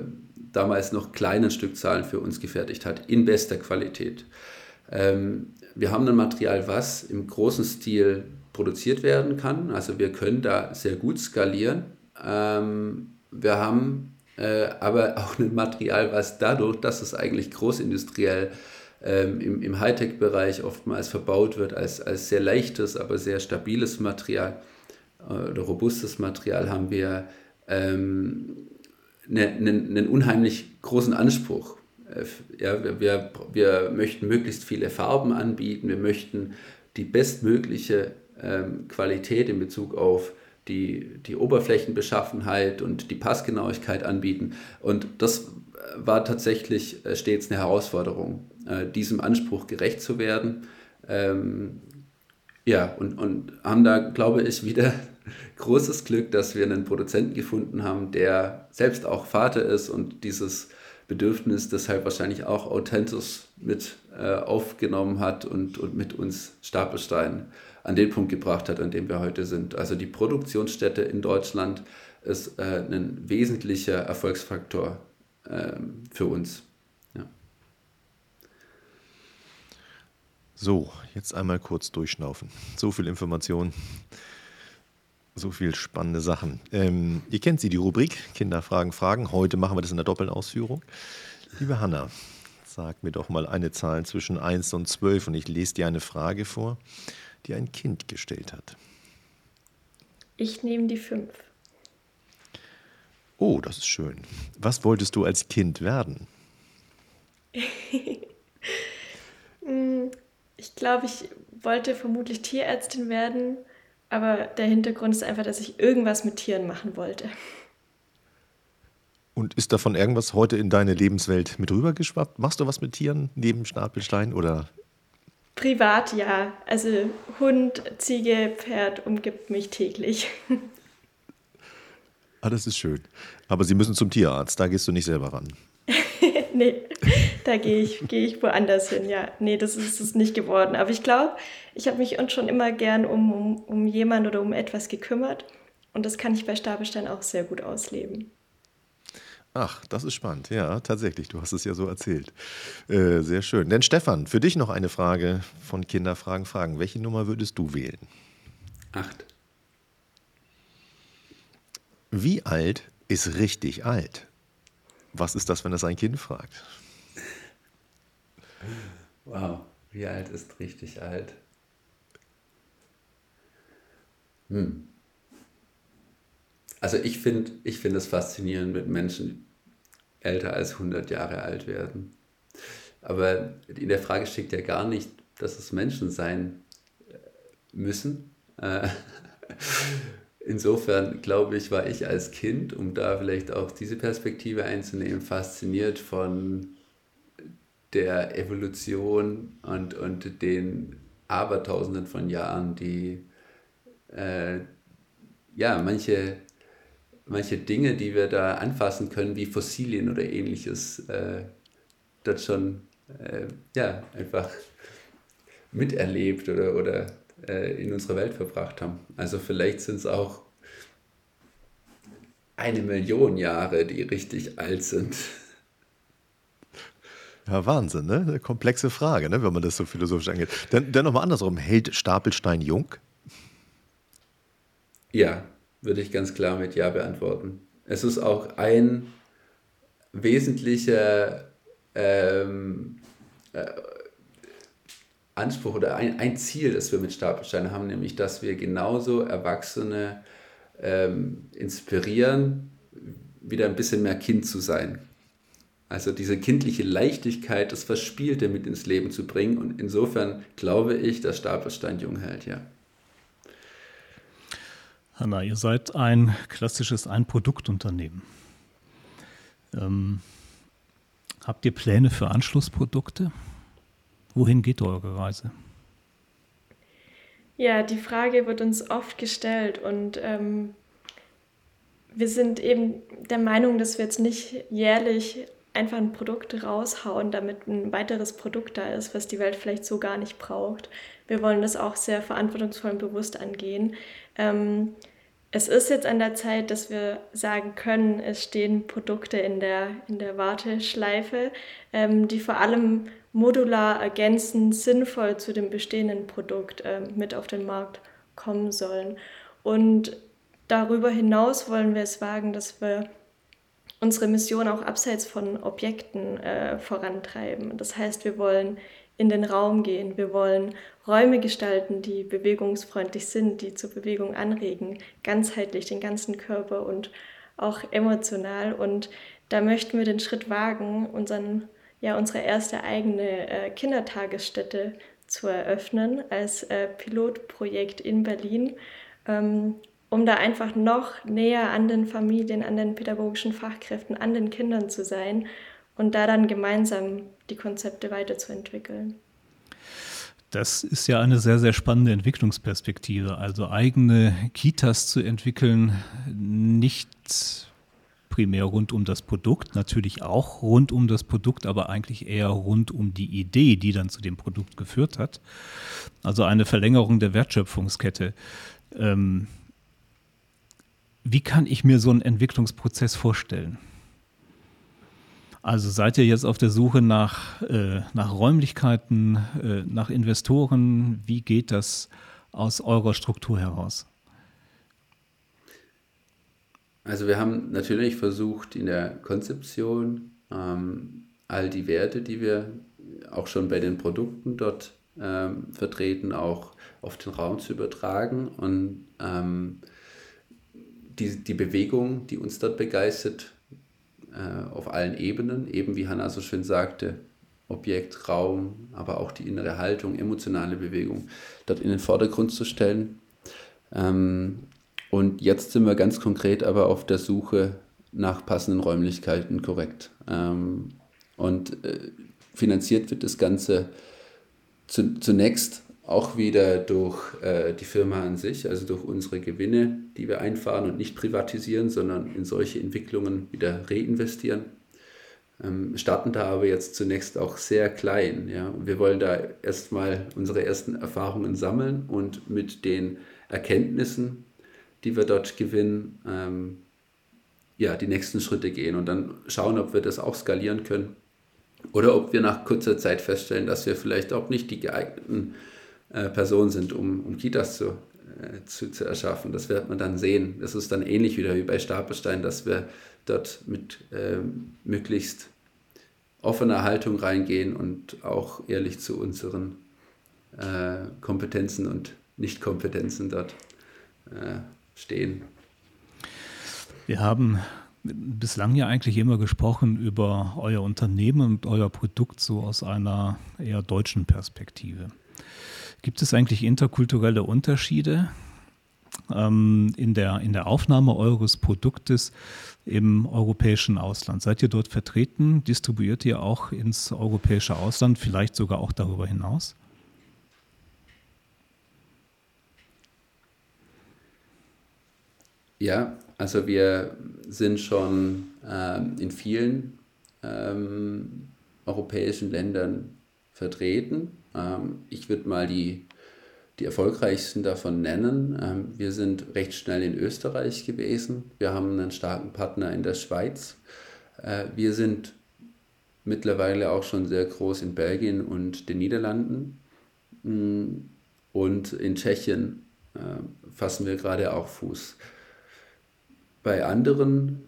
damals noch kleinen Stückzahlen für uns gefertigt hat, in bester Qualität. Ähm, wir haben ein Material, was im großen Stil produziert werden kann, also wir können da sehr gut skalieren. Ähm, wir haben äh, aber auch ein Material, was dadurch, dass es eigentlich großindustriell Ähm, im, im Hightech-Bereich oftmals verbaut wird als, als sehr leichtes, aber sehr stabiles Material äh, oder robustes Material, haben wir ähm, ne, ne, einen unheimlich großen Anspruch. Äh, ja, wir, wir, wir möchten möglichst viele Farben anbieten, wir möchten die bestmögliche ähm, Qualität in Bezug auf die, die Oberflächenbeschaffenheit und die Passgenauigkeit anbieten. Und das war tatsächlich stets eine Herausforderung, diesem Anspruch gerecht zu werden. Ähm, ja, und, und haben da, glaube ich, wieder großes Glück, dass wir einen Produzenten gefunden haben, der selbst auch Vater ist und dieses Bedürfnis deshalb wahrscheinlich auch authentisch mit äh, aufgenommen hat und, und mit uns Stapelstein an den Punkt gebracht hat, an dem wir heute sind. Also die Produktionsstätte in Deutschland ist äh, ein wesentlicher Erfolgsfaktor äh, für uns. So, jetzt einmal kurz durchschnaufen. So viel Information, so viel spannende Sachen. Ähm, ihr kennt sie, die Rubrik Kinder fragen Fragen. Heute machen wir das in der doppelten Ausführung. Liebe Hannah, sag mir doch mal eine Zahl zwischen eins und zwölf und ich lese dir eine Frage vor, die ein Kind gestellt hat. Ich nehme die fünf. Oh, das ist schön. Was wolltest du als Kind werden? Ich glaube, ich wollte vermutlich Tierärztin werden, aber der Hintergrund ist einfach, dass ich irgendwas mit Tieren machen wollte. Und ist davon irgendwas heute in deine Lebenswelt mit rübergeschwappt? Machst du was mit Tieren neben Stapelstein oder? Privat ja, also Hund, Ziege, Pferd umgibt mich täglich. Ah, das ist schön. Aber sie müssen zum Tierarzt, da gehst du nicht selber ran. Nee, da gehe ich, gehe ich woanders hin, ja. Nee, das ist es nicht geworden. Aber ich glaube, ich habe mich schon immer gern um, um, um jemanden oder um etwas gekümmert. Und das kann ich bei Stapelstein auch sehr gut ausleben. Ach, das ist spannend. Ja, tatsächlich. Du hast es ja so erzählt. Äh, sehr schön. Denn Stefan, für dich noch eine Frage von Kinderfragen Fragen. Welche Nummer würdest du wählen? Acht. Wie alt ist richtig alt? Was ist das, wenn das ein Kind fragt? Wow, wie alt ist richtig alt? Hm. Also ich finde ich find es faszinierend, mit Menschen älter als hundert Jahre alt werden. Aber in der Frage steckt ja gar nicht, dass es Menschen sein müssen. Äh, Insofern, glaube ich, war ich als Kind, um da vielleicht auch diese Perspektive einzunehmen, fasziniert von der Evolution und, und den Abertausenden von Jahren, die äh, ja manche, manche Dinge, die wir da anfassen können, wie Fossilien oder ähnliches, äh, dort schon äh, ja, einfach miterlebt oder, oder in unserer Welt verbracht haben. Also vielleicht sind es auch eine Million Jahre, die richtig alt sind. Ja, Wahnsinn, ne? Eine komplexe Frage, ne? Wenn man das so philosophisch angeht. Dann, dann nochmal andersrum, hält Stapelstein jung? Ja, würde ich ganz klar mit Ja beantworten. Es ist auch ein wesentlicher ähm, äh, Anspruch oder ein, ein Ziel, das wir mit Stapelstein haben, nämlich, dass wir genauso Erwachsene ähm, inspirieren, wieder ein bisschen mehr Kind zu sein. Also diese kindliche Leichtigkeit, das Verspielte mit ins Leben zu bringen. Und insofern glaube ich, dass Stapelstein jung hält, ja. Hannah, ihr seid ein klassisches Ein-Produkt-Unternehmen. Ähm, habt ihr Pläne für Anschlussprodukte? Wohin geht eure Reise? Ja, die Frage wird uns oft gestellt und ähm, wir sind eben der Meinung, dass wir jetzt nicht jährlich einfach ein Produkt raushauen, damit ein weiteres Produkt da ist, was die Welt vielleicht so gar nicht braucht. Wir wollen das auch sehr verantwortungsvoll und bewusst angehen. Ähm, es ist jetzt an der Zeit, dass wir sagen können, es stehen Produkte in der, in der Warteschleife, ähm, die vor allem modular ergänzend sinnvoll zu dem bestehenden Produkt äh, mit auf den Markt kommen sollen. Und darüber hinaus wollen wir es wagen, dass wir unsere Mission auch abseits von Objekten äh, vorantreiben. Das heißt, wir wollen in den Raum gehen, wir wollen Räume gestalten, die bewegungsfreundlich sind, die zur Bewegung anregen, ganzheitlich, den ganzen Körper und auch emotional. Und da möchten wir den Schritt wagen, unseren, ja, unsere erste eigene äh, Kindertagesstätte zu eröffnen als äh, Pilotprojekt in Berlin, ähm, um da einfach noch näher an den Familien, an den pädagogischen Fachkräften, an den Kindern zu sein und da dann gemeinsam die Konzepte weiterzuentwickeln. Das ist ja eine sehr, sehr spannende Entwicklungsperspektive. Also eigene Kitas zu entwickeln, nicht primär rund um das Produkt, natürlich auch rund um das Produkt, aber eigentlich eher rund um die Idee, die dann zu dem Produkt geführt hat. Also eine Verlängerung der Wertschöpfungskette. Ähm, Wie kann ich mir so einen Entwicklungsprozess vorstellen? Also seid ihr jetzt auf der Suche nach, äh, nach Räumlichkeiten, äh, nach Investoren? Wie geht das aus eurer Struktur heraus? Also wir haben natürlich versucht, in der Konzeption ähm, all die Werte, die wir auch schon bei den Produkten dort ähm, vertreten, auch auf den Raum zu übertragen und ähm, Die, die Bewegung, die uns dort begeistert, äh, auf allen Ebenen, eben wie Hannah so schön sagte, Objekt, Raum, aber auch die innere Haltung, emotionale Bewegung, dort in den Vordergrund zu stellen. Ähm, und jetzt sind wir ganz konkret aber auf der Suche nach passenden Räumlichkeiten, korrekt. Ähm, und äh, finanziert wird das Ganze zu, zunächst auch wieder durch äh, die Firma an sich, also durch unsere Gewinne, die wir einfahren und nicht privatisieren, sondern in solche Entwicklungen wieder reinvestieren. Ähm, starten da aber jetzt zunächst auch sehr klein. Ja? Wir wollen da erstmal unsere ersten Erfahrungen sammeln und mit den Erkenntnissen, die wir dort gewinnen, ähm, ja, die nächsten Schritte gehen und dann schauen, ob wir das auch skalieren können oder ob wir nach kurzer Zeit feststellen, dass wir vielleicht auch nicht die geeigneten Personen sind, um, um Kitas zu, äh, zu, zu erschaffen. Das wird man dann sehen. Das ist dann ähnlich wieder wie bei Stapelstein, dass wir dort mit ähm, möglichst offener Haltung reingehen und auch ehrlich zu unseren äh, Kompetenzen und Nichtkompetenzen dort äh, stehen. Wir haben bislang ja eigentlich immer gesprochen über euer Unternehmen und euer Produkt so aus einer eher deutschen Perspektive. Gibt es eigentlich interkulturelle Unterschiede ähm, in der, in der Aufnahme eures Produktes im europäischen Ausland? Seid ihr dort vertreten? Distribuiert ihr auch ins europäische Ausland, vielleicht sogar auch darüber hinaus? Ja, also wir sind schon ähm, in vielen ähm, europäischen Ländern vertreten. Ich würde mal die, die erfolgreichsten davon nennen. Wir sind recht schnell in Österreich gewesen. Wir haben einen starken Partner in der Schweiz. Wir sind mittlerweile auch schon sehr groß in Belgien und den Niederlanden. Und in Tschechien fassen wir gerade auch Fuß. Bei anderen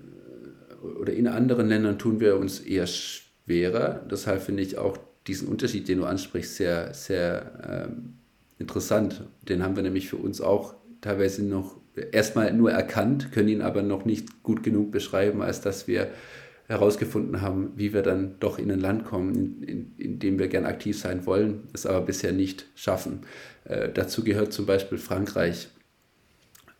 oder in anderen Ländern tun wir uns eher schwerer. Deshalb finde ich auch diesen Unterschied, den du ansprichst, sehr, sehr ähm, interessant. Den haben wir nämlich für uns auch teilweise noch erstmal nur erkannt, können ihn aber noch nicht gut genug beschreiben, als dass wir herausgefunden haben, wie wir dann doch in ein Land kommen, in, in, in dem wir gern aktiv sein wollen, es aber bisher nicht schaffen. Äh, dazu gehört zum Beispiel Frankreich.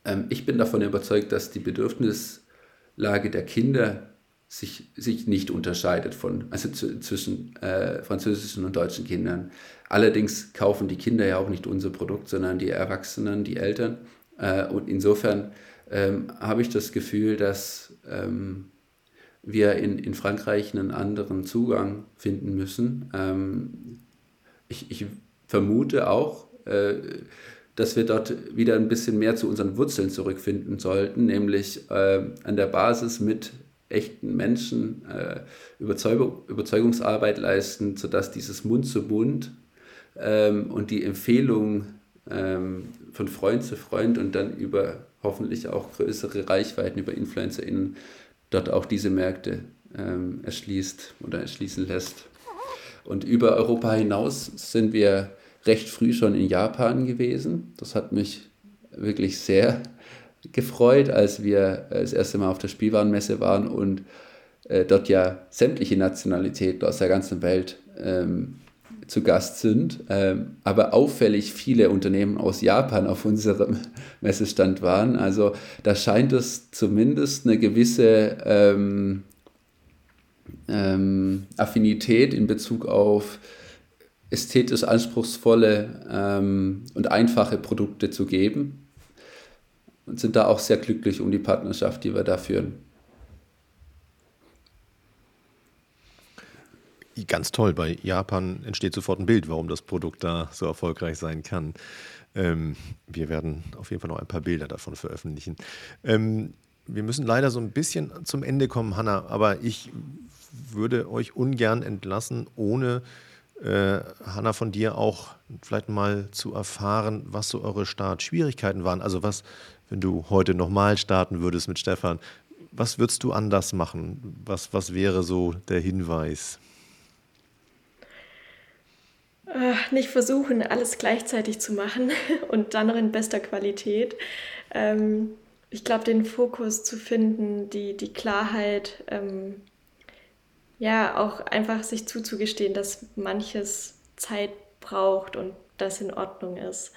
Ähm, ich bin davon überzeugt, dass die Bedürfnislage der Kinder sich, sich nicht unterscheidet von, also zu, zwischen äh, französischen und deutschen Kindern. Allerdings kaufen die Kinder ja auch nicht unser Produkt, sondern die Erwachsenen, die Eltern. Äh, und insofern ähm, habe ich das Gefühl, dass ähm, wir in, in Frankreich einen anderen Zugang finden müssen. Ähm, ich, ich vermute auch, äh, dass wir dort wieder ein bisschen mehr zu unseren Wurzeln zurückfinden sollten, nämlich äh, an der Basis mit echten Menschen äh, Überzeugung, Überzeugungsarbeit leisten, sodass dieses Mund zu Mund ähm, und die Empfehlung ähm, von Freund zu Freund und dann über hoffentlich auch größere Reichweiten, über InfluencerInnen, dort auch diese Märkte ähm, erschließt oder erschließen lässt. Und über Europa hinaus sind wir recht früh schon in Japan gewesen. Das hat mich wirklich sehr gefreut, als wir das erste Mal auf der Spielwarenmesse waren und äh, dort ja sämtliche Nationalitäten aus der ganzen Welt ähm, zu Gast sind, ähm, aber auffällig viele Unternehmen aus Japan auf unserem Messestand waren. Also da scheint es zumindest eine gewisse ähm, ähm, Affinität in Bezug auf ästhetisch anspruchsvolle ähm, und einfache Produkte zu geben. Und sind da auch sehr glücklich um die Partnerschaft, die wir da führen. Ganz toll, bei Japan entsteht sofort ein Bild, warum das Produkt da so erfolgreich sein kann. Ähm, wir werden auf jeden Fall noch ein paar Bilder davon veröffentlichen. Ähm, wir müssen leider so ein bisschen zum Ende kommen, Hannah, aber ich würde euch ungern entlassen, ohne Äh, Hannah, von dir auch vielleicht mal zu erfahren, was so eure Startschwierigkeiten waren. Also was, wenn du heute nochmal starten würdest mit Stephan, was würdest du anders machen? Was, was wäre so der Hinweis? Äh, nicht versuchen, alles gleichzeitig zu machen und dann noch in bester Qualität. Ähm, ich glaube, den Fokus zu finden, die, die Klarheit, ähm, ja, auch einfach sich zuzugestehen, dass manches Zeit braucht und das in Ordnung ist.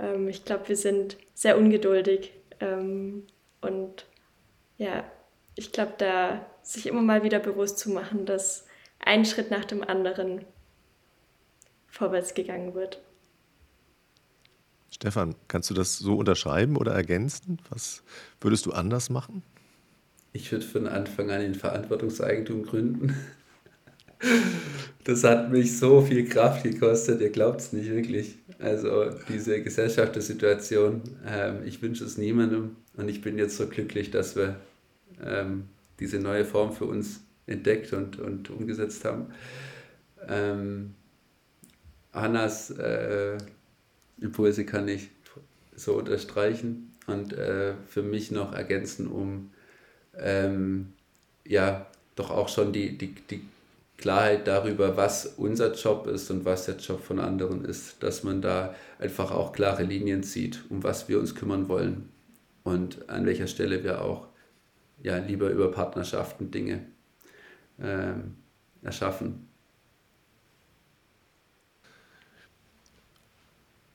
Ähm, ich glaube, wir sind sehr ungeduldig ähm, und ja, ich glaube, da sich immer mal wieder bewusst zu machen, dass ein Schritt nach dem anderen vorwärts gegangen wird. Stephan, kannst du das so unterschreiben oder ergänzen? Was würdest du anders machen? Ich würde von Anfang an in Verantwortungseigentum gründen. Das hat mich so viel Kraft gekostet, ihr glaubt es nicht wirklich. Also diese Gesellschaftssituation, ähm, ich wünsche es niemandem und ich bin jetzt so glücklich, dass wir ähm, diese neue Form für uns entdeckt und, und umgesetzt haben. Ähm, Hannas äh, Impulse kann ich so unterstreichen und äh, für mich noch ergänzen, um Ähm, ja, doch auch schon die, die, die Klarheit darüber, was unser Job ist und was der Job von anderen ist, dass man da einfach auch klare Linien zieht, um was wir uns kümmern wollen und an welcher Stelle wir auch ja, lieber über Partnerschaften Dinge ähm, erschaffen.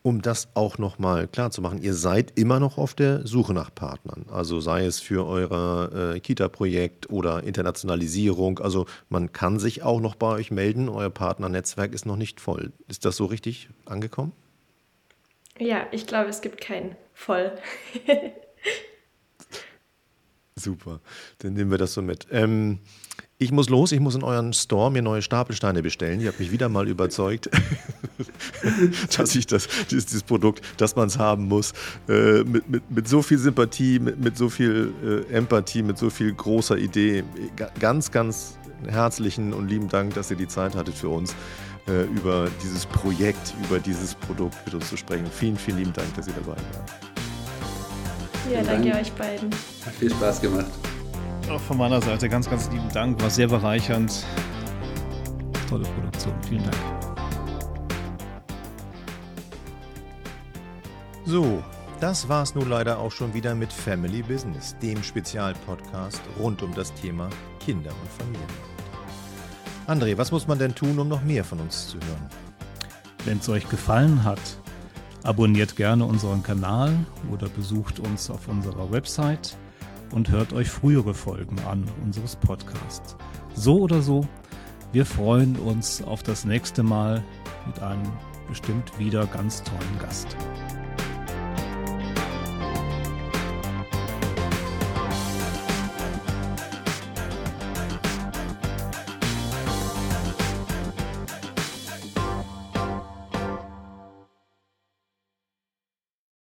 Um das auch nochmal klar zu machen, ihr seid immer noch auf der Suche nach Partnern. Also sei es für euer äh, Kita-Projekt oder Internationalisierung. Also man kann sich auch noch bei euch melden. Euer Partnernetzwerk ist noch nicht voll. Ist das so richtig angekommen? Ja, ich glaube, es gibt kein Voll. Super, dann nehmen wir das so mit. Ähm, ich muss los, ich muss in euren Store mir neue Stapelsteine bestellen. Ihr habt mich wieder mal überzeugt, dass ich das, dieses, dieses Produkt, dass man es haben muss, äh, mit, mit, mit so viel Sympathie, mit, mit so viel äh, Empathie, mit so viel großer Idee. Ganz, ganz herzlichen und lieben Dank, dass ihr die Zeit hattet für uns, äh, über dieses Projekt, über dieses Produkt mit uns zu sprechen. Vielen, vielen lieben Dank, dass ihr dabei wart. Ja, danke euch beiden. Hat viel Spaß gemacht. Auch von meiner Seite ganz, ganz lieben Dank. War sehr bereichernd. Tolle Produktion. Vielen Dank. So, Das war's nun leider auch schon wieder mit Family Business, dem Spezialpodcast rund um das Thema Kinder und Familie. André, was muss man denn tun, um noch mehr von uns zu hören? Wenn es euch gefallen hat, abonniert gerne unseren Kanal oder besucht uns auf unserer Website und hört euch frühere Folgen an unseres Podcasts. So oder so, wir freuen uns auf das nächste Mal mit einem bestimmt wieder ganz tollen Gast.